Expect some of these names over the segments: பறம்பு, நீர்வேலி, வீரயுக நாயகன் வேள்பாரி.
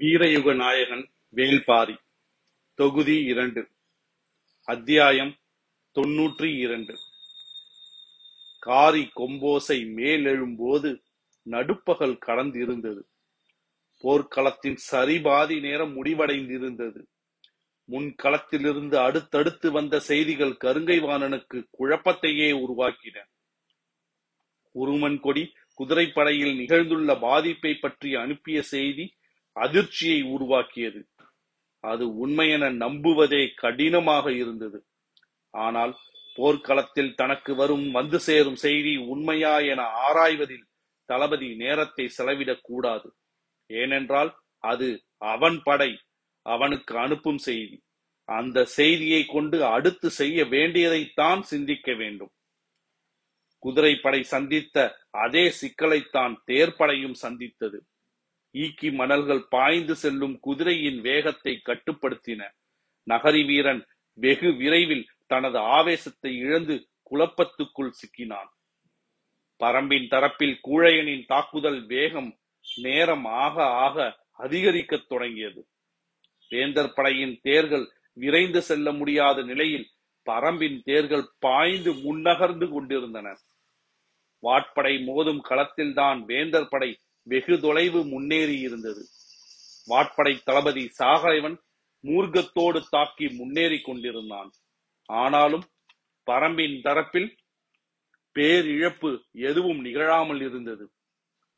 வீரயுக நாயகன் வேள்பாரி தொகுதி 2 அத்தியாயம் 92. காரி கொம்போசை மேலெழும்போது நடுப்பகல் கடந்திருந்தது. போர்க்களத்தின் சரிபாதி நேரம் முடிவடைந்திருந்தது. முன்களத்திலிருந்து அடுத்தடுத்து வந்த செய்திகள் கருங்கை வாணனுக்கு குழப்பத்தையே உருவாக்கின. உருமன் கொடி குதிரைப்படையில் நிகழ்ந்துள்ள பாதிப்பை பற்றி அனுப்பிய செய்தி அதிர்ச்சியை உருவாக்கியது. அது உண்மையென நம்புவதே கடினமாக இருந்தது. ஆனால் போர்க்களத்தில் தனக்கு வந்து சேரும் செய்தி உண்மையா என ஆராய்வதில் தளபதி நேரத்தை செலவிடக் கூடாது. ஏனென்றால் அது அவன் படை, அவனுக்கு அனுப்பும் செய்தி. அந்த செய்தியை கொண்டு அடுத்து செய்ய வேண்டியதைத்தான் சிந்திக்க வேண்டும். குதிரைப்படை சந்தித்த அதே சிக்கலைத்தான் தேர்ப்படையும் சந்தித்தது. ஈக்கி மணல்கள் பாய்ந்து செல்லும் குதிரையின் வேகத்தை கட்டுப்படுத்தின. நகரி வீரன் வெகு விரைவில் தனது ஆவேசத்தை இழந்து குழப்பத்துக்குள் சிக்கினான். பறம்பின் தரப்பில் கூழையனின் தாக்குதல் வேகம் நேரம் ஆக ஆக அதிகரிக்க தொடங்கியது. வேந்தர் படையின் தேர்கள் விரைந்து செல்ல முடியாத நிலையில் பறம்பின் தேர்கள் பாய்ந்து முன்னகர்ந்து கொண்டிருந்தன. வாட்படை மோதும் களத்தில்தான் வேந்தர் படை வெகு தொலைவு முன்னேறி இருந்தது. வாட்படை தளபதி சாகலைவன் மூர்க்கத்தோடு தாக்கி முன்னேறி கொண்டிருந்தான். ஆனாலும் பறம்பின் தரப்பில் பேரிழப்பு எதுவும் நிகழாமல் இருந்தது.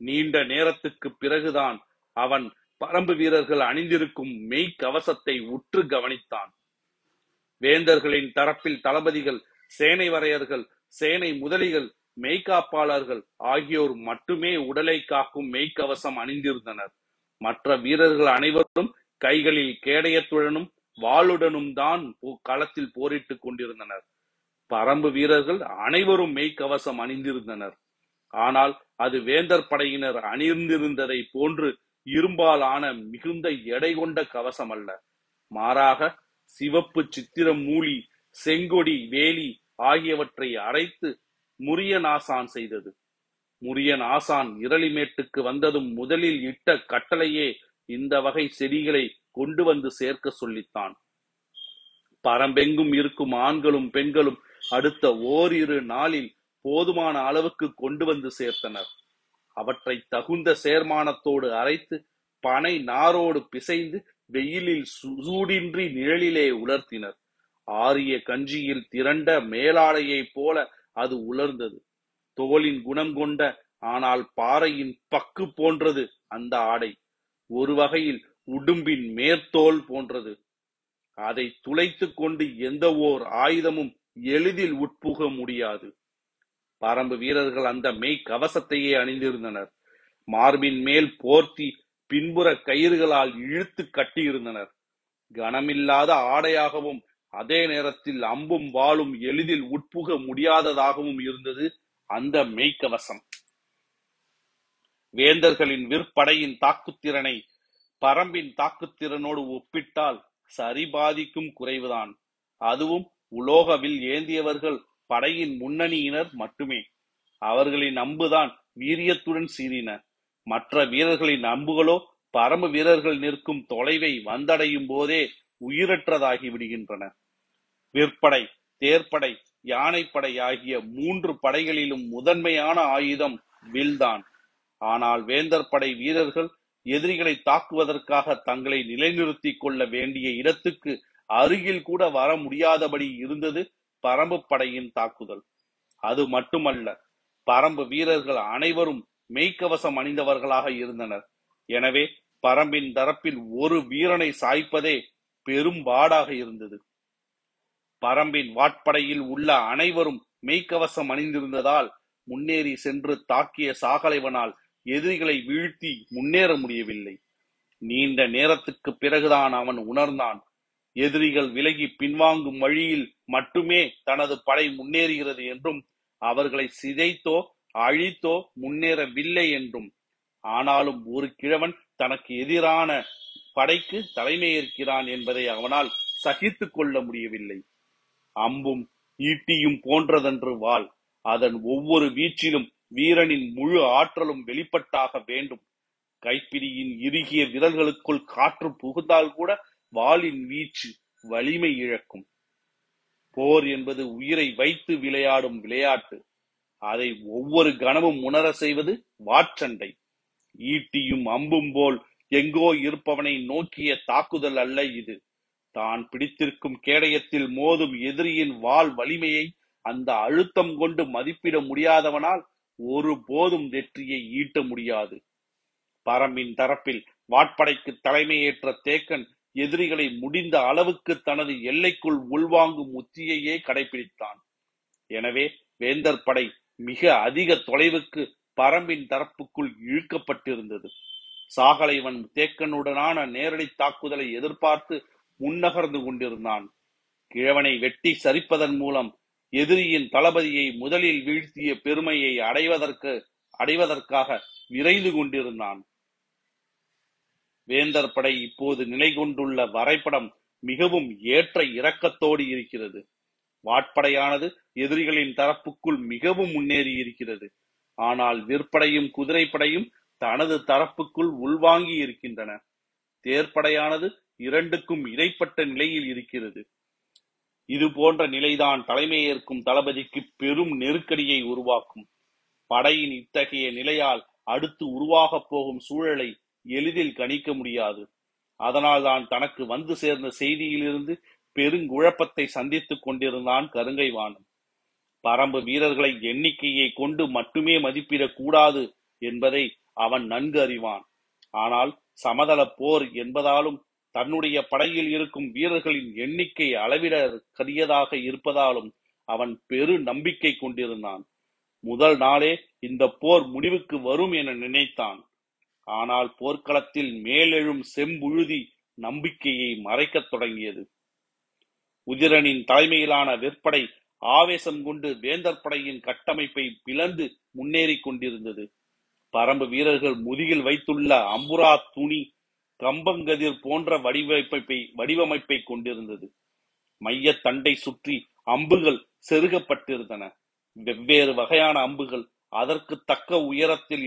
நீண்ட நேரத்துக்கு பிறகுதான் அவன் பறம்பு வீரர்கள் அணிந்திருக்கும் மெய்க்கவசத்தை உற்று கவனித்தான். வேந்தர்களின் தரப்பில் தளபதிகள், சேனை வரையர்கள், சேனை முதலிகள், மெய்காப்பாளர்கள் ஆகியோர் மட்டுமே உடலை காக்கும் மெய்க்கவசம் அணிந்திருந்தனர். மற்ற வீரர்கள் அனைவரும் கைகளில் கேடயத்துடனும் வாளுடனும் தான் களத்தில் போரிட்டு கொண்டிருந்தனர். பறம்பு வீரர்கள் அனைவரும் மெய்க்கவசம் அணிந்திருந்தனர். ஆனால் அது வேந்தர் படையினர் அணிந்திருந்ததை போன்று இரும்பால் ஆன மிகுந்த எடை கொண்ட கவசம் அல்ல. மாறாக சிவப்புச் சித்திரமூலி, செங்கொடிவேலி ஆகியவற்றை அரைத்து முரியன் ஆசான் செய்தது. முரியன் ஆசான் இரளிமேட்டுக்கு வந்ததும் முதலில் இட்ட கட்டளையே இந்த வகை செடிகளை கொண்டு வந்து சேர்க்க சொல்லித்தான். பறம்பெங்கும் இருக்கும் ஆண்களும் பெண்களும் அடுத்த ஓரிரு நாளில் போதுமான அளவுக்கு கொண்டு வந்து சேர்த்தனர். அவற்றை தகுந்த சேர்மானத்தோடு அரைத்து பனை நாரோடு பிசைந்து வெயிலில் சூடின்றி நிழலிலே உலர்த்தினர். ஆரிய கஞ்சியில் திரண்ட மேலாடையை போல அது உலர்ந்தது. தோலின் குணம் கொண்ட ஆனால் பாறையின் பக்கு போன்றது அந்த ஆடை. ஒரு வகையில் உடும்பின் மேற்தோல் போன்றது. அதை துளைத்து கொண்டு எந்த ஓர் ஆயுதமும் எளிதில் உட்புக முடியாது. பறம்பு வீரர்கள் அந்த மெய் கவசத்தையே அணிந்திருந்தனர். மார்பின் மேல் போர்த்தி பின்புற கயிறுகளால் இழுத்து கட்டியிருந்தனர். கனமில்லாத ஆடையாகவும் அதே நேரத்தில் அம்பும் வாளும் எளிதில் உட்புக முடியாததாகவும் இருந்தது அந்த மெய்க்கவசம். வேந்தர்களின் விற்படையின் தாக்குத்திறனை பறம்பின் தாக்குத்திறனோடு ஒப்பிட்டால் சரிபாதிக்கும் குறைவுதான். அதுவும் உலோகவில் ஏந்தியவர்கள் படையின் முன்னணியினர் மட்டுமே. அவர்களின் அம்புதான் வீரியத்துடன் சீறின. மற்ற வீரர்களின் அம்புகளோ பறம்பு வீரர்கள் நிற்கும் தொலைவை வந்தடையும் போதே உயிரற்றதாகி விடுகின்றன. விற்படை, தேர்ப்படை, யானைப்படை ஆகிய 3 படைகளிலும் முதன்மையான ஆயுதம் வில்தான். ஆனால் வேந்தர் படை வீரர்கள் எதிரிகளை தாக்குவதற்காக தங்களை நிலைநிறுத்தி கொள்ள வேண்டிய இடத்துக்கு அருகில் கூட வர முடியாதபடி இருந்தது பறம்பு படையின் தாக்குதல். அது மட்டுமல்ல, பறம்பு வீரர்கள் அனைவரும் மெய்க்கவசம் அணிந்தவர்களாக இருந்தனர். எனவே பறம்பின் தரப்பில் ஒரு வீரனை சாய்ப்பதே பெரும் பாடாக இருந்தது. பறம்பின் வாட்படையில் உள்ள அனைவரும் மெய்க்கவசம் அணிந்திருந்ததால் முன்னேறி சென்று தாக்கிய சாகலைவனால் எதிரிகளை வீழ்த்தி முன்னேற முடியவில்லை. நீண்ட நேரத்துக்கு பிறகுதான் அவன் உணர்ந்தான், எதிரிகள் விலகி பின்வாங்கும் வழியில் மட்டுமே தனது படை முன்னேறுகிறது என்றும், அவர்களை சிதைத்தோ அழித்தோ முன்னேறவில்லை என்றும். ஆனாலும் ஒரு கிழவன் தனக்கு எதிரான படைக்கு தலைமையேற்கிறான் என்பதை அவனால் சகித்து கொள்ள முடியவில்லை. அம்பும் ஈட்டியும் போன்றதன்று வாள். அதன் ஒவ்வொரு வீச்சிலும் வீரனின் முழு ஆற்றலும் வெளிப்பட்டாக வேண்டும். கைப்பிடியின் இறுகிய விரல்களுக்குள் காற்று புகுந்தால் கூட வாளின் வீச்சு வலிமை இழக்கும். போர் என்பது உயிரை வைத்து விளையாடும் விளையாட்டு. அதை ஒவ்வொரு கணமும் உணர செய்வது வாட்சண்டை. ஈட்டியும் அம்பும் போல் எங்கோ இருப்பவனை நோக்கிய தாக்குதல் அல்ல இது. தான் பிடித்திருக்கும் கேடயத்தில் மோதும் எதிரியின் வாள் வலிமையை அந்த அழுத்தம் கொண்டு மதிப்பிட முடியாதவனால் ஒரு போதும் வெற்றியை ஈட்ட முடியாது. பறம்பின் தரப்பில் வாட்படைக்கு தலைமையேற்ற தேக்கன் எதிரிகளை முடிந்த அளவுக்கு தனது எல்லைக்குள் உள்வாங்கும் உத்தியையே கடைபிடித்தான். எனவே வேந்தர் படை மிக அதிக தொலைவுக்கு பறம்பின் தரப்புக்குள் இழுக்கப்பட்டிருந்தது. சாகலைவன் தேக்கனுடனான நேரடி தாக்குதலை எதிர்பார்த்து முன்னகர்ந்து கொண்டிருந்தான். கிழவனை வெட்டி சரிப்பதன் மூலம் எதிரியின் தளபதியை முதலில் வீழ்த்திய பெருமையை அடைவதற்காக விரைந்து கொண்டிருந்தான். வேந்தர் படை இப்போது நிலை கொண்டுள்ள வரைபடம் மிகவும் ஏற்ற இரக்கத்தோடு இருக்கிறது. வாட்படையானது எதிரிகளின் தரப்புக்குள் மிகவும் முன்னேறி இருக்கிறது. ஆனால் விற்படையும் குதிரைப்படையும் தனது தரப்புக்குள் உள்வாங்கி இருக்கின்றன. தேர்ப்படையானது இரண்டுக்கும் இடைப்பட்ட நிலையில் இருக்கிறது. இது போன்ற நிலைதான் தலைமையேற்கும் தளபதிக்கு பெரும் நெருக்கடியை உருவாக்கும். படையின் இத்தகைய நிலையால் அடுத்து உருவாகப் போகும் சூழலை எளிதில் கணிக்க முடியாது. அதனால் தான் தனக்கு வந்து சேர்ந்த செய்தியிலிருந்து பெருங்குழப்பத்தை சந்தித்துக் கொண்டிருந்தான் கருங்கைவாணன். பறம்பு வீரர்களை எண்ணிக்கையை கொண்டு மட்டுமே மதிப்பிடக்கூடாது என்பதை அவன் நன்கு அறிவான். ஆனால் சமதள போர் என்பதாலும் தன்னுடைய படையில் இருக்கும் வீரர்களின் எண்ணிக்கை அளவிட கரியதாக இருப்பதாலும் அவன் பெரு நம்பிக்கை கொண்டிருந்தான். முதல் நாளே இந்த போர் முடிவுக்கு வரும் என நினைத்தான். ஆனால் போர்க்களத்தில் மேலெழும் செம்புழுதி நம்பிக்கையை மறைக்கத் தொடங்கியது. உதிரனின் தலைமையிலான விற்படை ஆவேசம் கொண்டு வேந்தர் படையின் கட்டமைப்பை பிளந்து முன்னேறி கொண்டிருந்தது. பறம்பு வீரர்கள் முதுகில் வைத்துள்ள அம்புரா துணி கம்பங்கதிர் போன்ற வடிவமைப்பை கொண்டிருந்தது. மைய தண்டை சுற்றி அம்புகள் செருகப்பட்டிருந்தன. வெவ்வேறு வகையான அம்புகள் அதற்கு தக்க உயரத்தில்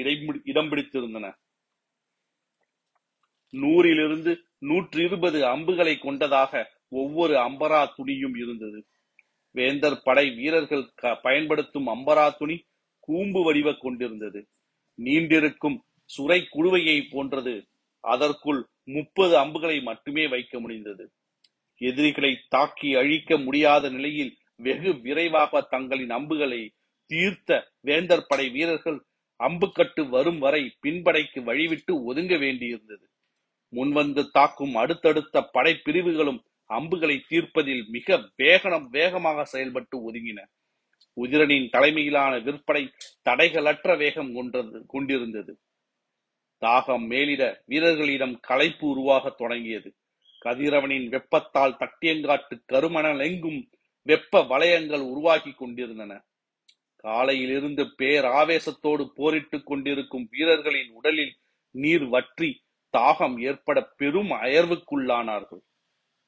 இடம் பிடித்திருந்தன. 100-120 அம்புகளை கொண்டதாக ஒவ்வொரு அம்பரா துணியும் இருந்தது. வேந்தர் படை வீரர்கள் பயன்படுத்தும் அம்பரா துணி கூம்பு வடிவ கொண்டிருந்தது. நீண்டிருக்கும் சுரை குழுவையை போன்றது. அதற்குள் 30 அம்புகளை மட்டுமே வைக்க முடிந்தது. எதிரிகளை தாக்கி அழிக்க முடியாத நிலையில் வெகு விரைவாக தங்களின் அம்புகளை தீர்த்த வேந்தர் படை வீரர்கள் அம்புக்கட்டு வரும் வரை பின்படைக்கு வழிவிட்டு ஒதுங்க வேண்டியிருந்தது. முன்வந்து தாக்கும் அடுத்தடுத்த படை பிரிவுகளும் அம்புகளை தீர்ப்பதில் மிக வேகமாக செயல்பட்டு ஒதுங்கின. உதிரனின் தலைமையிலான விற்பனை தடைகளற்ற வேகம் கொண்டிருந்தது. தாகம் மேலிட வீரர்களிடம் களைப்பு உருவாக தொடங்கியது. கதிரவனின் வெப்பத்தால் தட்டியங்காட்டு கருமணலெங்கும் வெப்ப வளையங்கள் உருவாகி கொண்டிருந்தன. காலையிலிருந்து பேராவேசத்தோடு போரிட்டுக் கொண்டிருக்கும் வீரர்களின் உடலில் நீர் வற்றி தாகம் ஏற்பட பெரும் அயர்வுக்குள்ளானார்கள்.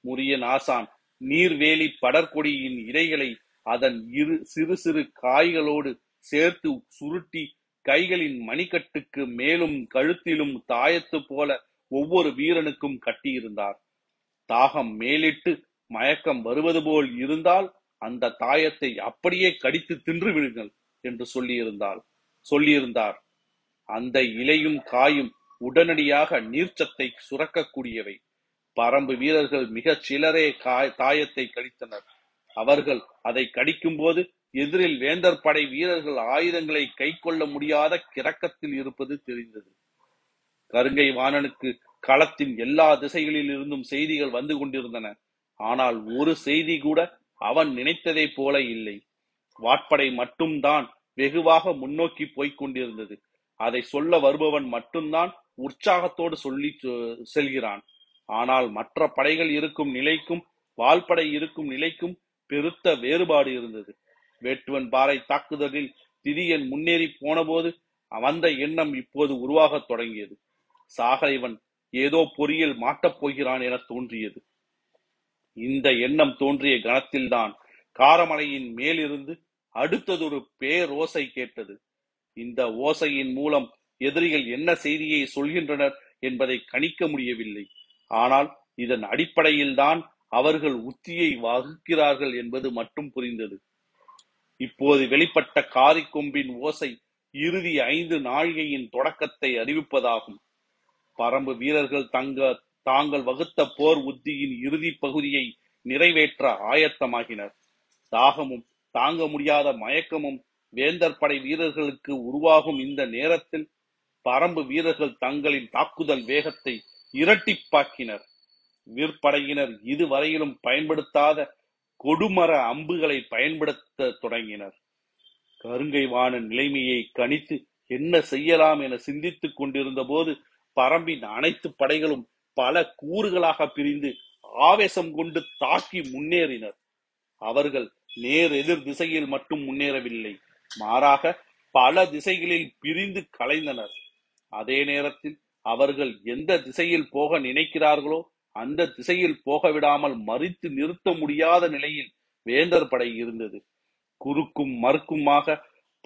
முரியன் ஆசான் நீர்வேலி படற்கொடியின் இலைகளை அதன் சிறு காய்களோடு சேர்த்து சுருட்டி கைகளின் மணிக்கட்டுக்கு மேலும் கழுத்திலும் தாயத்து போல ஒவ்வொரு வீரனுக்கும் கட்டியிருந்தார். தாகம் மேலிட்டு மயக்கம் வருவது போல் இருந்தால் அந்த தாயத்தை அப்படியே கடித்து தின்று விடுங்கள் என்று சொல்லியிருந்தார். அந்த இலையும் காயும் உடனடியாக நீர்ச்சத்தை சுரக்கக்கூடியவை. பறம்பு வீரர்கள் மிக சிலரே தாயத்தை கடித்தனர். அவர்கள் அதை கடிக்கும் போது எதிரில் வேந்தர் படை வீரர்கள் ஆயுதங்களை கை கொள்ள முடியாத கிறக்கத்தில் இருப்பது தெரிந்தது. கருங்கை வாணனுக்கு களத்தின் எல்லா திசைகளில் இருந்தும் செய்திகள் வந்து கொண்டிருந்தன. ஆனால் ஒரு செய்தி கூட அவன் நினைத்ததை போல இல்லை. வாட்படை மட்டும்தான் வெகுவாக முன்னோக்கி போய்க் கொண்டிருந்தது. அதை சொல்ல வருபவன் மட்டும்தான் உற்சாகத்தோடு சொல்லி செல்கிறான். ஆனால் மற்ற படைகள் இருக்கும் நிலைக்கும் வால்படை இருக்கும் நிலைக்கும் பெருத்த வேறுபாடு இருந்தது. வேட்டுவன் பாறை தாக்குதலில் திதியன் முன்னேறி போன போது வந்த எண்ணம் இப்போது உருவாக தொடங்கியது. சாகலைவன் ஏதோ பொறியில் மாட்டப் போகிறான் என தோன்றியது. இந்த எண்ணம் தோன்றிய கணத்தில்தான் காரமலையின் மேலிருந்து அடுத்ததொரு பேரோசை கேட்டது. இந்த ஓசையின் மூலம் எதிரிகள் என்ன செய்தியை சொல்கின்றனர் என்பதை கணிக்க முடியவில்லை. ஆனால் இதன் அடிப்படையில்தான் அவர்கள் உத்தியை வகுக்கிறார்கள் என்பது மட்டும் புரிந்தது. இப்போது வெளிப்பட்ட காரிக்கொம்பின் ஓசை இறுதி 5 நாழிகையின் தொடக்கத்தை அறிவிப்பதாகும். பறம்பு வீரர்கள் தாங்கள் வகுத்த போர் உத்தியின் இறுதி பகுதியை நிறைவேற்ற ஆயத்தமாகினர். தாகமும் தாங்க முடியாத மயக்கமும் வேந்தர் படை வீரர்களுக்கு உருவாகும் இந்த நேரத்தில் பறம்பு வீரர்கள் தங்களின் தாக்குதல் வேகத்தை இரட்டிப்பாக்கினர். விற்படையினர் இதுவரையிலும் பயன்படுத்தாத கொடுமர அம்புகளை பயன்படுத்த தொடங்கினர். கருங்கைவான நிலைமையை கணித்து என்ன செய்யலாம் என சிந்தித்துக் கொண்டிருந்த போது பறம்பின் அனைத்து படைகளும் பல கூறுகளாக பிரிந்து ஆவேசம் கொண்டு தாக்கி முன்னேறினர். அவர்கள் நேர் எதிர் திசையில் மட்டும் முன்னேறவில்லை, மாறாக பல திசைகளில் பிரிந்து கலைந்தனர். அதே நேரத்தில் அவர்கள் எந்த திசையில் போக நினைக்கிறார்களோ அந்த திசையில் போக விடாமல் மறித்து நிறுத்த முடியாத நிலையில் வேந்தர் படை இருந்தது. குறுக்கும் மறுக்குமாக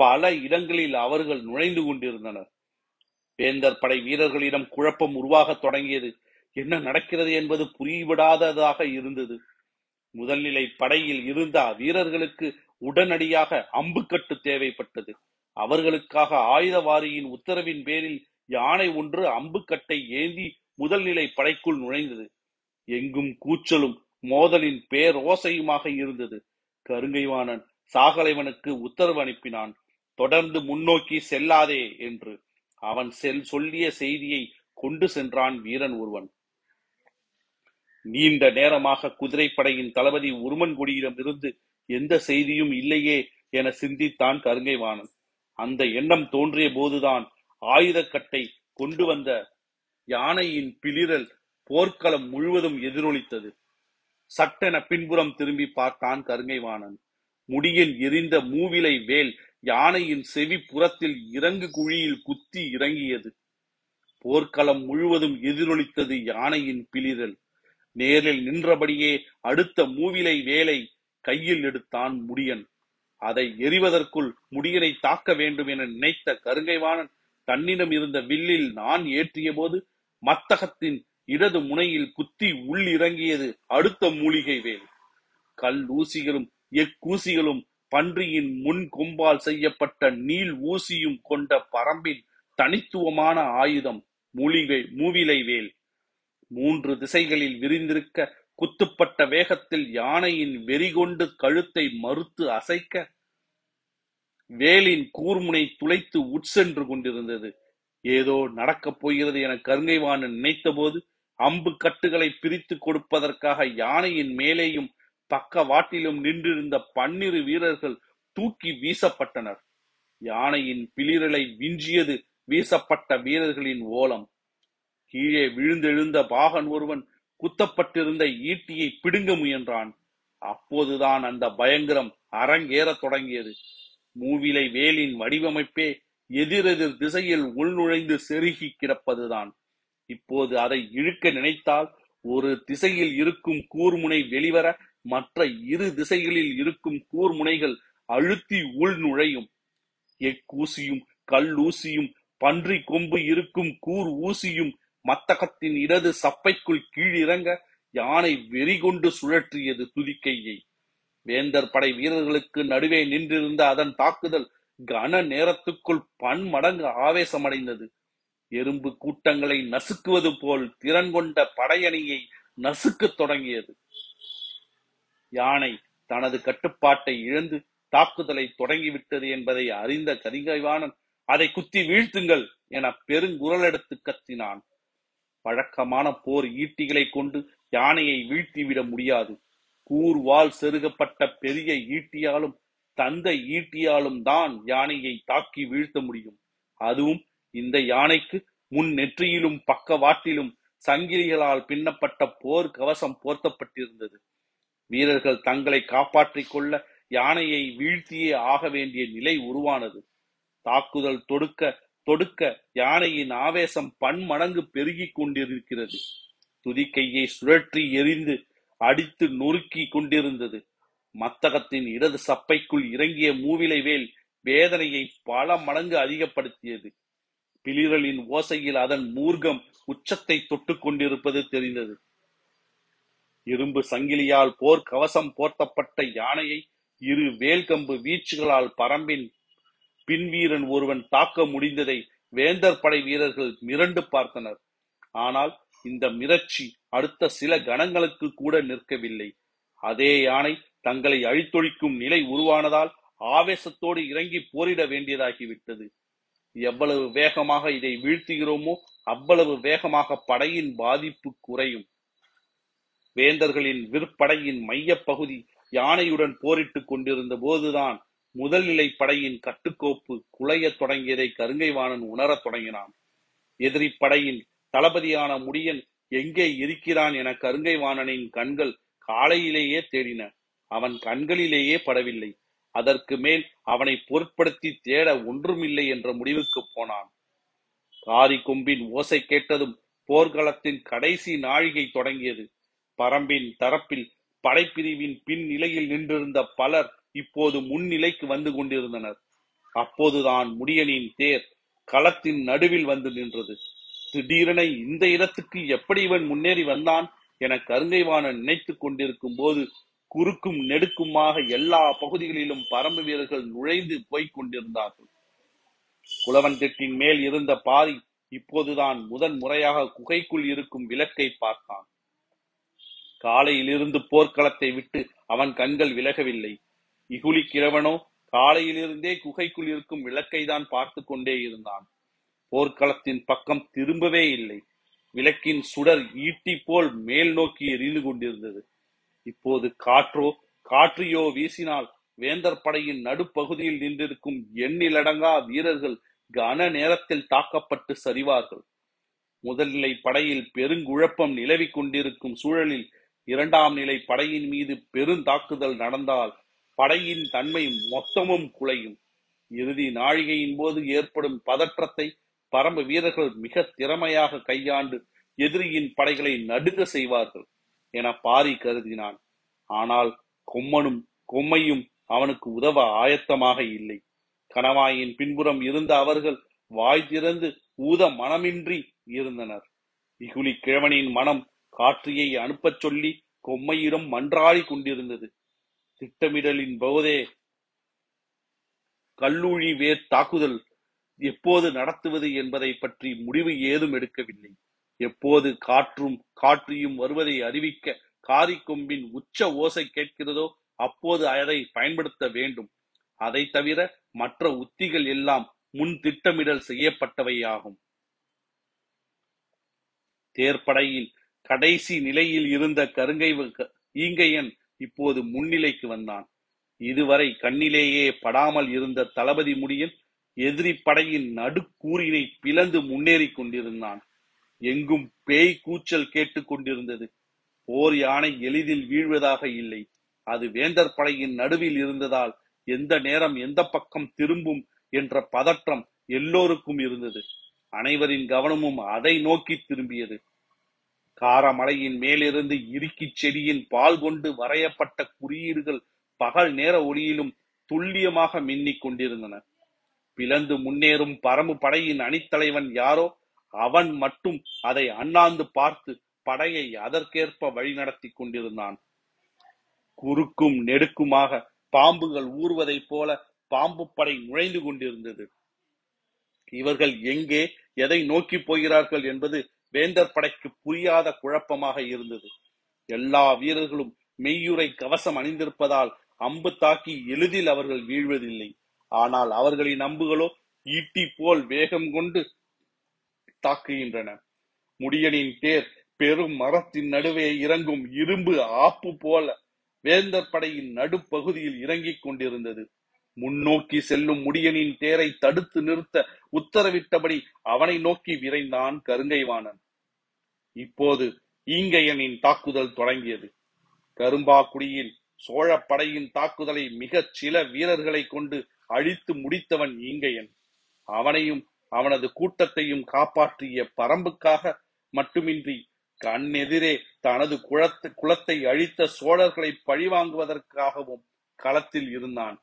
பல இடங்களில் அவர்கள் நுழைந்து கொண்டிருந்தனர். வேந்தர் படை வீரர்களிடம் குழப்பம் உருவாக தொடங்கியது. என்ன நடக்கிறது என்பது புரிவிடாததாக இருந்தது. முதல்நிலை படையில் இருந்த வீரர்களுக்கு உடனடியாக அம்புக்கட்டு தேவைப்பட்டது. அவர்களுக்காக ஆயுதவாரியின் உத்தரவின் பேரில் யானை ஒன்று அம்புக்கட்டை ஏந்தி முதல்நிலை படைக்குள் நுழைந்தது. எங்கும் கூச்சலும் மோதலின் பேரோசையுமாக இருந்தது. கருங்கைவாணன் சாகலைவனுக்கு உத்தரவு அனுப்பினான், தொடர்ந்து முன்னோக்கி செல்லாதே என்று. அவன் சொல்லிய செய்தியை கொண்டு சென்றான் வீரன் ஒருவன். நீண்ட நேரமாக குதிரைப்படையின் தளபதி உருமன்கொடியிடம் இருந்து எந்த செய்தியும் இல்லையே என சிந்தித்தான் கருங்கைவாணன். அந்த எண்ணம் தோன்றிய போதுதான் ஆயுதக்கட்டை கொண்டு வந்த யானையின் பிளிரல் போர்க்களம் முழுவதும் எதிரொலித்தது. சட்டென பின்புறம் திரும்பி பார்த்தான் கருங்கைவாணன். முடியில் எரிந்த மூவிலை வேல் யானையின் செவி புறத்தில் இறங்கு குழியில் குத்தி இறங்கியது. போர்க்களம் முழுவதும் எதிரொலித்தது யானையின் பிளிரல். நேரில் நின்றபடியே அடுத்த மூவிலை வேலை கையில் எடுத்தான் முடியன். அதை எறிவதற்குள் முடியனை தாக்க வேண்டும் என நினைத்த கருங்கைவாணன் தன்னிடம் இருந்த வில்லில் நான் ஏற்றிய போது மத்தகத்தின் இடது முனையில் குத்தி உள் இறங்கியது அடுத்த மூலிகை வேல். கல் ஊசிகளும் எக்கூசிகளும் பன்றியின் முன் கொம்பால் செய்யப்பட்ட நீள் ஊசியும் கொண்ட பறம்பின் தனித்துவமான ஆயுதம் மூவிலை வேல். 3 திசைகளில் விரிந்திருக்க குத்துப்பட்ட வேகத்தில் யானையின் வெறிகொண்டு கழுத்தை மறுத்து அசைக்க வேலின் கூர்முனை துளைத்து உட்சென்று கொண்டிருந்தது. ஏதோ நடக்கப் போகிறது என கருங்கைவாணன் நினைத்த போது அம்பு கட்டுகளை பிரித்து கொடுப்பதற்காக யானையின் மேலேயும் பக்கவாட்டிலும் நின்றிருந்த 12 வீரர்கள் தூக்கி வீசப்பட்டனர். யானையின் பிளிரலை விஞ்சியது வீசப்பட்ட வீரர்களின் ஓலம். கீழே விழுந்தெழுந்த பாகன் ஒருவன் குத்தப்பட்டிருந்த ஈட்டியை பிடுங்க முயன்றான். அப்போதுதான் அந்த பயங்கரம் அரங்கேற தொடங்கியது. மூவிலை வேலின் வடிவமைப்பே எதிரெதிர் திசையில் உள்நுழைந்து செருகி கிடப்பதுதான். இப்போது அதை இழுக்க நினைத்தால் ஒரு திசையில் இருக்கும் கூர்முனை வெளிவர மற்ற 2 திசைகளில் இருக்கும் கூர்முனைகள் அழுத்தி உள்நுழையும். எக்கூசியும் கல்லூசியும் பன்றி கொம்பு இருக்கும் கூர் ஊசியும் மத்தகத்தின் இடது சப்பைக்குள் கீழிறங்க யானை வெறிகொண்டு சுழற்றியது துதிக்கையை. வேந்தர் படை வீரர்களுக்கு நடுவே நின்றிருந்த அதன் தாக்குதல் கன நேரத்துக்குள் 10 மடங்கு ஆவேசமடைந்தது. எறும்பு கூட்டங்களை நசுக்குவது போல் திறன் கொண்ட படையணியை நசுக்க தொடங்கியது. யானை தனது கட்டுப்பாட்டை இழந்து தாக்குதலை தொடங்கிவிட்டது என்பதை அறிந்த கரிங்கைவாணன் அதை குத்தி வீழ்த்துங்கள் என பெருங்குரல் எடுத்து கத்தினான். வழக்கமான போர் ஈட்டிகளை கொண்டு யானையை வீழ்த்திவிட முடியாது. கூர்வால் செருகப்பட்ட பெரிய ஈட்டியாலும் தந்த ஈட்டியாலும் தான் யானையை தாக்கி வீழ்த்த முடியும். அதுவும் இந்த யானைக்கு முன் நெற்றியிலும் பக்கவாட்டிலும் சங்கிலிகளால் பின்னப்பட்ட போர் கவசம் போர்த்தப்பட்டிருந்தது. வீரர்கள் தங்களை காப்பாற்றிக் கொள்ள யானையை வீழ்த்தியே ஆக வேண்டிய நிலை உருவானது. தாக்குதல் தொடுக்க தொடுக்க யானையின் ஆவேசம் 10 மடங்கு பெருகி கொண்டிருக்கிறது. துதிக்கையை சுழற்றி எரிந்து அடித்து நொறுக்கி கொண்டிருந்தது. மத்தகத்தின் இடது சப்பைக்குள் இறங்கிய மூவிலை வேல் வேதனையை பல மடங்கு அதிகப்படுத்தியது. பிளிரலின் ஓசையில் அதன் மூர்க்கம் உச்சத்தை தொட்டு கொண்டிருப்பது தெரிந்தது. இரும்பு சங்கிலியால் போர் கவசம் போர்த்தப்பட்ட யானையை இரு வேல்கம்பு வீச்சுகளால் பறம்பின் பின்வீரன் ஒருவன் தாக்க முடிந்ததை வேந்தர் படை வீரர்கள் மிரண்டு பார்த்தனர். ஆனால் இந்த மிரட்சி அடுத்த சில கணங்களுக்கு கூட நிற்கவில்லை. அதே யானை தங்களை அழித்தொழிக்கும் நிலை உருவானதால் ஆவேசத்தோடு இறங்கி போரிட வேண்டியதாகிவிட்டது. எவ்வளவு வேகமாக இதை வீழ்த்துகிறோமோ அவ்வளவு வேகமாக படையின் பாதிப்பு குறையும். வேந்தர்களின் விற்படையின் மைய பகுதி யானையுடன் போரிட்டு கொண்டிருந்த போதுதான் முதல் நிலை படையின் கட்டுக்கோப்பு குலைய தொடங்கியதை கருங்கைவாணன் உணரத் தொடங்கினான். எதிரி படையின் தளபதியான முடியன் எங்கே இருக்கிறான் என கருங்கைவாணனின் கண்கள் காலையிலேயே தேடின. அவன் கண்களிலேயே படவில்லை. அதற்கு மேல் அவனை பொருட்படுத்தி தேட ஒன்றுமில்லை என்ற முடிவுக்கு போனான். காரி கொம்பின் ஓசை கேட்டதும் போர்க்களத்தின் கடைசி நாழிகை தொடங்கியது. பறம்பின் தரப்பில் படைப்பிரிவின் பின் நிலையில் நின்றிருந்த பலர் இப்போது முன்னிலைக்கு வந்து கொண்டிருந்தனர். அப்போதுதான் முடியனின் தேர் களத்தின் நடுவில் வந்து நின்றது. திடீரென இந்த இடத்துக்கு எப்படி இவன் முன்னேறி வந்தான் என கருங்கைவாணன் நினைத்து கொண்டிருக்கும் போது குறுக்கும் நெடுக்குமாக எல்லா பகுதிகளிலும் பறம்பு வீரர்கள் நுழைந்து போய்க் கொண்டிருந்தார்கள். குளவன் திட்டின் மேல் இருந்த பாரி இப்போதுதான் முதன் முறையாக குகைக்குள் இருக்கும் விளக்கை பார்த்தான். காலையிலிருந்து போர்க்களத்தை விட்டு அவன் கண்கள் விலகவில்லை. இகுலி கிழவனோ காலையிலிருந்தே குகைக்குள் இருக்கும் விளக்கை தான் பார்த்து கொண்டே இருந்தான். போர்க்களத்தின் பக்கம் திரும்பவே இல்லை. விளக்கின் சுடர் ஈட்டி போல் மேல் நோக்கி எரிந்து கொண்டிருந்தது. இப்போது காற்றையோ வீசினால் வேந்தர் படையின் நடுப்பகுதியில் நின்றிருக்கும் எண்ணிலடங்கா வீரர்கள் கன நேரத்தில் தாக்கப்பட்டு சரிவார்கள். முதல்நிலை படையில் பெருங்குழப்பம் நிலவி கொண்டிருக்கும் சூழலில் இரண்டாம் நிலை படையின் மீது பெருந்தாக்குதல் நடந்தால் படையின் தன்மை மொத்தமும் குலையும். இறுதி நாழிகையின் போது ஏற்படும் பதற்றத்தை பறம்பு வீரர்கள் மிக திறமையாக கையாண்டு எதிரியின் படைகளை நடுங்க செய்வார்கள் என பாரி கருதினான். ஆனால் கொம்மையும் அவனுக்கு உதவ ஆயத்தமாக இல்லை. கணவாயின் பின்புறம் இருந்த அவர்கள் வாய் திறந்து ஊத மனமின்றி இருந்தனர். இகுலி கிழவனின் மனம் காற்றியை அனுப்பச் சொல்லி கொம்மையிடம் மன்றாடி கொண்டிருந்தது. திட்டமிடலின் போதே கல்லூழி வேர் தாக்குதல் எப்போது நடத்துவது என்பதை பற்றி முடிவு ஏதும் எடுக்கவில்லை. எப்போது காற்றியும் வருவதை அறிவிக்க காரிக்கொம்பின் உச்ச ஓசை கேட்கிறதோ அப்போது அதை பயன்படுத்த வேண்டும். அதை தவிர மற்ற உத்திகள் எல்லாம் முன் திட்டமிடல் செய்யப்பட்டவையாகும். தேர்ப்படையில் கடைசி நிலையில் இருந்த ஈங்கையன் இப்போது முன்னிலைக்கு வந்தான். இதுவரை கண்ணிலேயே படாமல் இருந்த தளபதி முடியன் எதிரி படையின் நடுக்கூறினை பிளந்து முன்னேறி கொண்டிருந்தான். எங்கும் பேய் கூச்சல் கேட்டு கொண்டிருந்தது. போர் யானை எளிதில் வீழ்வதாக இல்லை. அது வேந்தர் படையின் நடுவில் இருந்ததால் எந்த நேரம் எந்த பக்கம் திரும்பும் என்ற பதற்றம் எல்லோருக்கும் இருந்தது. அனைவரின் கவனமும் அதை நோக்கி திரும்பியது. காரமலையின் மேலிருந்து இறுக்கி செடியின் பால் கொண்டு வரையப்பட்ட குறியீடுகள் பகல் நேர ஒளியிலும் துல்லியமாக மின்னிக் கொண்டிருந்தன. பிளந்து முன்னேறும் பறம்பு படையின் அணித்தலைவன் யாரோ அவன் மட்டும் அதை அண்ணாந்து பார்த்து படையை அதற்கேற்ப வழி நடத்தி கொண்டிருந்தான். குறுக்கும் நெடுக்குமாக பாம்புகள் ஊறுவதை போல பாம்பு படை நுழைந்து கொண்டிருந்தது. இவர்கள் எங்கே எதை நோக்கி போகிறார்கள் என்பது வேந்தர் படைக்கு புரியாத குழப்பமாக இருந்தது. எல்லா வீரர்களும் மெய்யுரை கவசம் அணிந்திருப்பதால் அம்பு தாக்கி எளிதில் அவர்கள் வீழ்வதில்லை. ஆனால் அவர்களின் அம்புகளோ ஈட்டி போல் வேகம் கொண்டு தாக்குகின்றன. முடியனின் தேர் பெரும் மரத்தின் நடுவே இறங்கும் இரும்பு ஆப்பு போல வேந்தர் படையின் நடுப்பகுதியில் இறங்கிக் கொண்டிருந்தது. முன்னோக்கி செல்லும் முடியனின் தேரை தடுத்து நிறுத்த உத்தரவிட்டபடி அவனை நோக்கி விரைந்தான் கருங்கைவாணன். இப்போது ஈங்கையனின் தாக்குதல் தொடங்கியது. கரும்பாக்குடியில் சோழ படையின் தாக்குதலை மிகச் சில வீரர்களை கொண்டு அழித்து முடித்தவன் ஈங்கையன். அவனையும் அவனது கூட்டத்தையும் காப்பாற்றிய பறம்புக்காக மட்டுமின்றி கண்ணெதிரே தனது குலத்தை அழித்த சோழர்களை பழிவாங்குவதற்காகவும் களத்தில் இருந்தான்.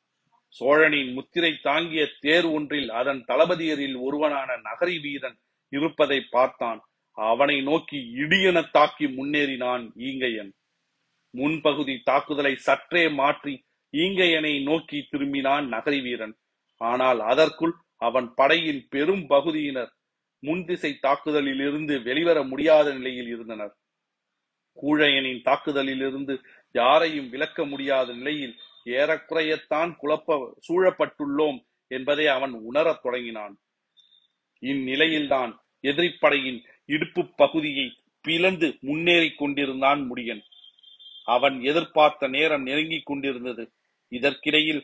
சோழனின் முத்திரை தாங்கிய தேர் ஒன்றில் அதன் தளபதியரில் ஒருவனான நகரி வீரன் இருப்பதை பார்த்தான். அவனை நோக்கி இடியென தாக்கி முன்னேறினான் ஈங்கையன். முன்பகுதி தாக்குதலை சற்றே மாற்றி ஈங்கையனை நோக்கி திரும்பினான் நகரி வீரன். ஆனால் அதற்குள் அவன் படையின் பெரும் பகுதியினர் முன்திசை தாக்குதலில் இருந்து வெளிவர முடியாத நிலையில் இருந்தனர். கூழையனின் தாக்குதலில் இருந்து யாரையும் விலக்க முடியாத நிலையில் ஏறக்குறையத்தான் சூழப்பட்டுள்ளோம் என்பதை அவன் உணரத் தொடங்கினான். இந்நிலையில்தான் எதிரிப்படையின் இடுப்பு பகுதியை பிளந்து முன்னேறி கொண்டிருந்தான் முடியன். அவன் எதிர்பார்த்த நேரம் நெருங்கி கொண்டிருந்தது. இதற்கிடையில்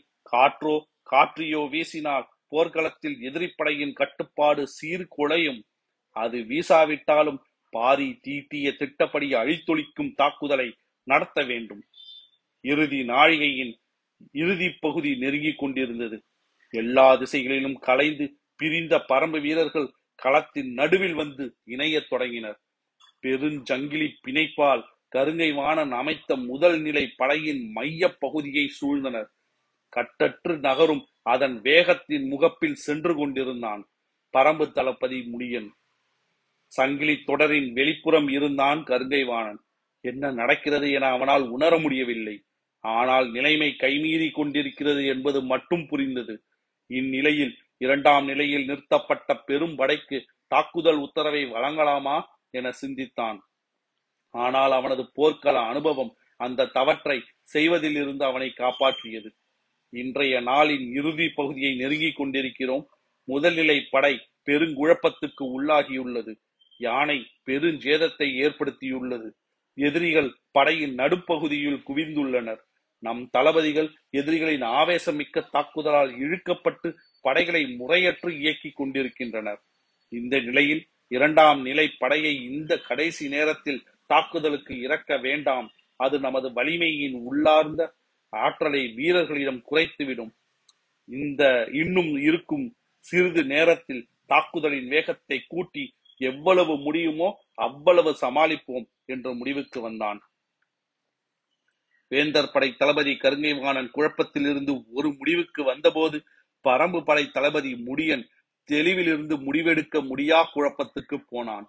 காற்றையோ வீசினால் போர்க்களத்தில் எதிரிப்படையின் கட்டுப்பாடு சீர்குலையும். அது வீசாவிட்டாலும் பாரி தீட்டிய திட்டப்படி அழித்தொழிக்கும் தாக்குதலை நடத்த வேண்டும். இறுதி நாழிகையின் இறுதி பகுதி நெருங்கிக் கொண்டிருந்தது. எல்லா திசைகளிலும் கலைந்து பிரிந்த பறம்பு வீரர்கள் களத்தின் நடுவில் வந்து இணைய தொடங்கினர். பெருஞ்சங்கிலி பிணைப்பால் கருங்கை வாணன் அமைத்த முதல் நிலை படையின் மைய பகுதியை சூழ்ந்தனர். கட்டற்று நகரும் அதன் வேகத்தின் முகப்பில் சென்று கொண்டிருந்தான் பறம்பு தளபதி முடியன். சங்கிலி தொடரின் வெளிப்புறம் இருந்தான் கருங்கைவாணன். என்ன நடக்கிறது என அவனால் உணர முடியவில்லை. ஆனால் நிலைமை கைமீறி கொண்டிருக்கிறது என்பது மட்டும் புரிந்தது. இந்நிலையில் இரண்டாம் நிலையில் நிறுத்தப்பட்ட பெரும் படைக்கு தாக்குதல் உத்தரவை வழங்கலாமா என சிந்தித்தான். ஆனால் அவனது போர்க்கள அனுபவம் அந்த தவற்றை செய்வதிலிருந்து அவனை காப்பாற்றியது. இன்றைய நாளின் இறுதி பகுதியை நெருங்கி கொண்டிருக்கிறோம். முதல்நிலை படை பெருங்குழப்பத்துக்கு உள்ளாகியுள்ளது. யானை பெருஞ்சேதத்தை ஏற்படுத்தியுள்ளது. எதிரிகள் படையின் நடுப்பகுதியில் குவிந்துள்ளனர். நம் தளபதிகள் எதிரிகளின் ஆவேசமிக்க தாக்குதலால் இழுக்கப்பட்டு படைகளை முறையற்று இயக்கிக் கொண்டிருக்கின்றனர். இந்த நிலையில் இரண்டாம் நிலை படையை இந்த கடைசி நேரத்தில் தாக்குதலுக்கு இறக்க வேண்டாம். அது நமது வலிமையின் உள்ளார்ந்த ஆற்றலை வீரர்களிடம் குறைத்துவிடும். இன்னும் இருக்கும் சிறிது நேரத்தில் தாக்குதலின் வேகத்தை கூட்டி எவ்வளவு முடியுமோ அவ்வளவு சமாளிப்போம் என்ற முடிவுக்கு வந்தான். வேந்தர் படை தளபதி கருங்கைவாணன் குழப்பத்திலிருந்து ஒரு முடிவுக்கு வந்தபோது பறம்பு படை தளபதி முடியன் தெளிவிலிருந்து முடிவெடுக்க முடியா குழப்பத்துக்கு போனான்.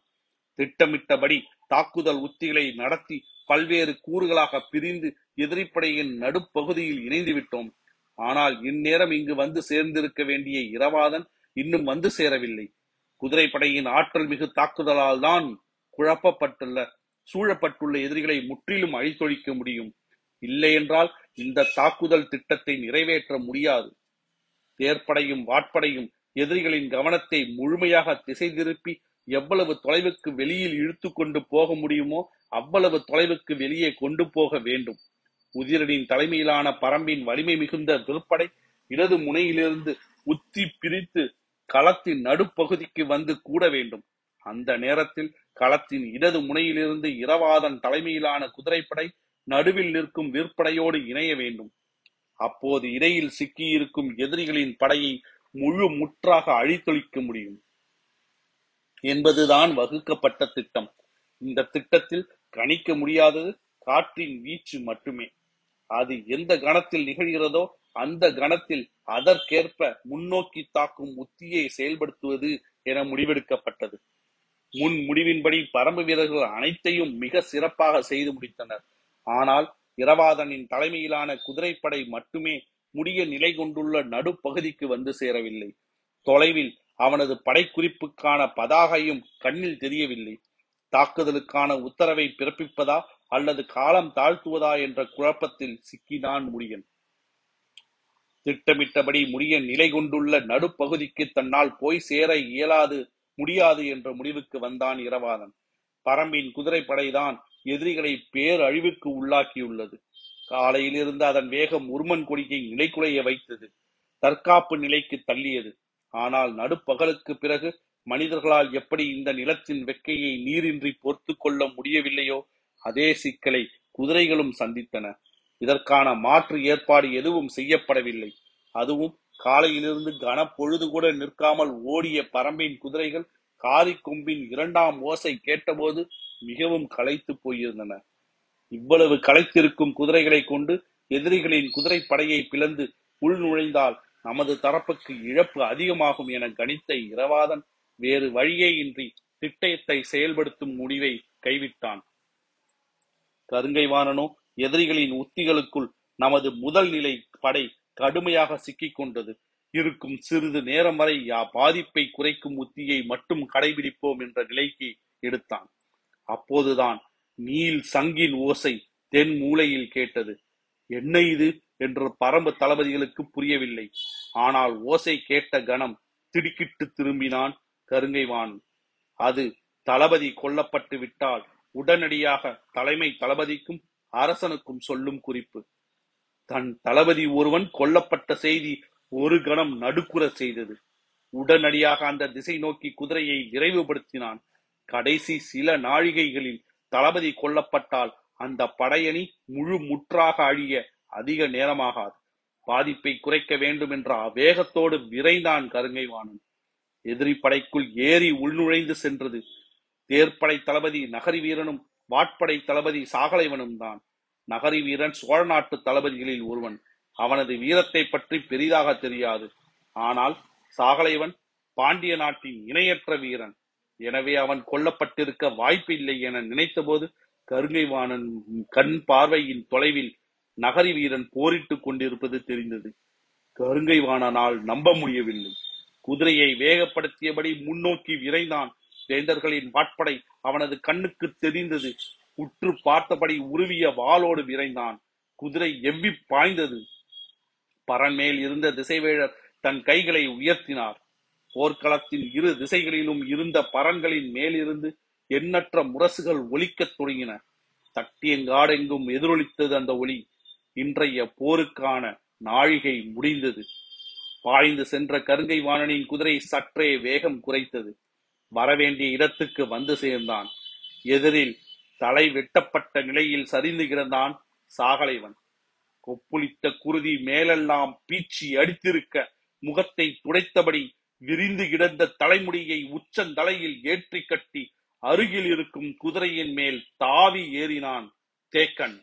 திட்டமிட்டபடி தாக்குதல் உத்திகளை நடத்தி பல்வேறு கூறுகளாக பிரிந்து எதிரிப்படையின் நடுப்பகுதியில் இணைந்து விட்டோம். ஆனால் இந்நேரம் இங்கு வந்து சேர்ந்திருக்க வேண்டிய இரவாதன் இன்னும் வந்து சேரவில்லை. குதிரைப்படையின் ஆற்றல் மிகு தாக்குதலால் தான் சூழப்பட்டுள்ள எதிரிகளை முற்றிலும் அழித்தொழிக்க முடியும். இல்லையென்றால் இந்த தாக்குதல் திட்டத்தை நிறைவேற்ற முடியாது. தேர்ப்படையும் வாட்படையும் எதிரிகளின் கவனத்தை முழுமையாக திசை திருப்பி எவ்வளவு தொலைவுக்கு வெளியில் இழுத்து கொண்டு போக முடியுமோ அவ்வளவு தொலைவுக்கு வெளியே கொண்டு போக வேண்டும். உதிரனின் தலைமையிலான பறம்பின் வலிமை மிகுந்த விற்படை இடது முனையிலிருந்து உத்தி பிரித்து களத்தின் நடுப்பகுதிக்கு வந்து கூட வேண்டும். அந்த நேரத்தில் களத்தின் இடது முனையிலிருந்து இரவாதன் தலைமையிலான குதிரைப்படை நடுவில் நிற்கும் விற்படையோடு இணைய வேண்டும். அப்போது இடையில் சிக்கியிருக்கும் எதிரிகளின் படையை முழு முற்றாக அழித்தொழிக்க முடியும் என்பதுதான் வகுக்கப்பட்ட திட்டம். இந்த திட்டத்தில் கணிக்க முடியாதது காற்றின் வீச்சு மட்டுமே. அது எந்த கணத்தில் நிகழ்கிறதோ அந்த கணத்தில் அதற்கேற்ப முன்னோக்கி தாக்கும் உத்தியை செயல்படுத்துவது என முடிவெடுக்கப்பட்டது. முன் முடிவின்படி பறம்பு வீரர்கள் அனைத்தையும் மிக சிறப்பாக செய்து முடித்தனர். ஆனால் இரவாதனின் தலைமையிலான குதிரைப்படை மட்டுமே முடிய நிலை கொண்டுள்ள நடுப்பகுதிக்கு வந்து சேரவில்லை. தொலைவில் அவனது படைக்குறிப்புக்கான பதாகையும் கண்ணில் தெரியவில்லை. தாக்குதலுக்கான உத்தரவை பிறப்பிப்பதா அல்லது காலம் தாழ்த்துவதா என்ற குழப்பத்தில் சிக்கினான் முடியன். திட்டமிட்டபடி முடியன் நிலை கொண்டுள்ள நடுப்பகுதிக்கு தன்னால் போய் சேர முடியாது என்ற முடிவுக்கு வந்தான் இரவாதன். பறம்பின் குதிரைப்படைதான் எதிரிகளை பேரழிவுக்கு உள்ளாக்கியுள்ளது. காலையிலிருந்து அதன் வேகம் உருமன் கொடியை நிலைக்குலைய வைத்தது, தற்காப்பு நிலைக்கு தள்ளியது. ஆனால் நடுப்பகலுக்கு பிறகு மனிதர்களால் எப்படி இந்த நிலத்தின் வெக்கையை நீரின்றி பொறுத்து கொள்ள முடியவில்லையோ அதே சிக்கலை குதிரைகளும் சந்தித்தன. இதற்கான மாற்று ஏற்பாடு எதுவும் செய்யப்படவில்லை. அதுவும் காலையிலிருந்து கனப்பொழுது கூட நிற்காமல் ஓடிய பறம்பின் குதிரைகள் காரிக்கொம்பின் இரண்டாம் ஓசை கேட்டபோது மிகவும் களைத்து போயிருந்தன. இவ்வளவு களைத்திருக்கும் குதிரைகளை கொண்டு எதிரிகளின் குதிரை படையை பிளந்து உள் நுழைந்தால் நமது தரப்புக்கு இழப்பு அதிகமாகும் என கணித்த இரவாதன் வேறு வழியே இன்றி திட்டத்தை செயல்படுத்தும் முடிவை கைவிட்டான். கருங்கைவானனோ எதிரிகளின் உத்திகளுக்குள் நமது முதல் நிலை படை கடுமையாக சிக்கிக் கொண்டது. இருக்கும் சிறிது நேரம் வரை பாதிப்பை குறைக்கும் உத்தியை மட்டும் கடைபிடிப்போம் என்ற நிலைக்கு எடுத்தான். அப்போதுதான் நீல் சங்கின் ஓசை தென் மூலையில் கேட்டது. என்ன இது என்று பறம்பு தளபதிகளுக்கு புரியவில்லை. ஆனால் ஓசை கேட்ட கணம் திடுக்கிட்டு திரும்பினான் கருங்கைவான். அது தளபதி கொல்லப்பட்டு விட்டால் உடனடியாக தலைமை தளபதிக்கும் அரசனுக்கும் சொல்லும் குறிப்பு. தன் தளபதி ஒருவன் கொல்லப்பட்ட செய்தி ஒரு கணம் நடுக்குற செய்தது. உடனடியாக அந்த திசை நோக்கி குதிரையை விரைவுபடுத்தினான். கடைசி சில நாழிகைகளில் தளபதி கொல்லப்பட்டால் அந்த படையணி முழு முற்றாக அழிய அதிக நேரமாகாது. பாதிப்பை குறைக்க வேண்டும் என்ற வேகத்தோடு விரைந்தான் கருங்கைவாணன். எதிரி படைக்குள் ஏறி உள்நுழைந்து சென்றது. தேர்ப்படை தளபதி நகரி வீரனும் வாட்படை தளபதி சாகலைவனும் தான். நகரி வீரன் சோழ நாட்டு தளபதிகளில் ஒருவன். அவனது வீரத்தை பற்றி பெரிதாக தெரியாது. ஆனால் சாகலைவன் பாண்டிய நாட்டின் இணையற்ற வீரன். எனவே அவன் கொல்லப்பட்டிருக்க வாய்ப்பு இல்லை என நினைத்த போது கருங்கைவாணன் கண் பார்வையின் தொலைவில் நகரி வீரன் போரிட்டு கொண்டிருப்பது தெரிந்தது. கருங்கைவாணனால் நம்ப முடியவில்லை. குதிரையை வேகப்படுத்தியபடி முன்னோக்கி விரைந்தான். வேந்தர்களின் வாட்படை அவனது கண்ணுக்கு தெரிந்தது. உற்று பார்த்தபடி உருவிய வாளோடு விரைந்தான். குதிரை எவ்வி பாய்ந்தது. பரன்மேல் இருந்த திசைவேழர் தன் கைகளை உயர்த்தினார். போர்க்களத்தின் இரு திசைகளிலும் இருந்த பரன்களின் மேலிருந்து எண்ணற்ற முரசுகள் ஒலிக்கத் தொடங்கின. தட்டியங்காடெங்கும் எதிரொலித்தது அந்த ஒளி. இன்றைய போருக்கான நாழிகை முடிந்தது. பாய்ந்து சென்ற கருங்கை வாணனின் குதிரை சற்றே வேகம் குறைத்தது. வரவேண்டிய இடத்துக்கு வந்து சேர்ந்தான். எதிரில் தலை வெட்டப்பட்ட நிலையில் சரிந்து கிடந்தான் சாகலைவன். கொப்புளித்த குருதி மேலெல்லாம் பீச்சி அடித்திருக்க முகத்தை துடைத்தபடி விரிந்து கிடந்த தலைமுடியை உச்சந்தலையில் ஏற்றி கட்டி அருகில் இருக்கும் குதிரையின் மேல் தாவி ஏறினான் தேக்கன்.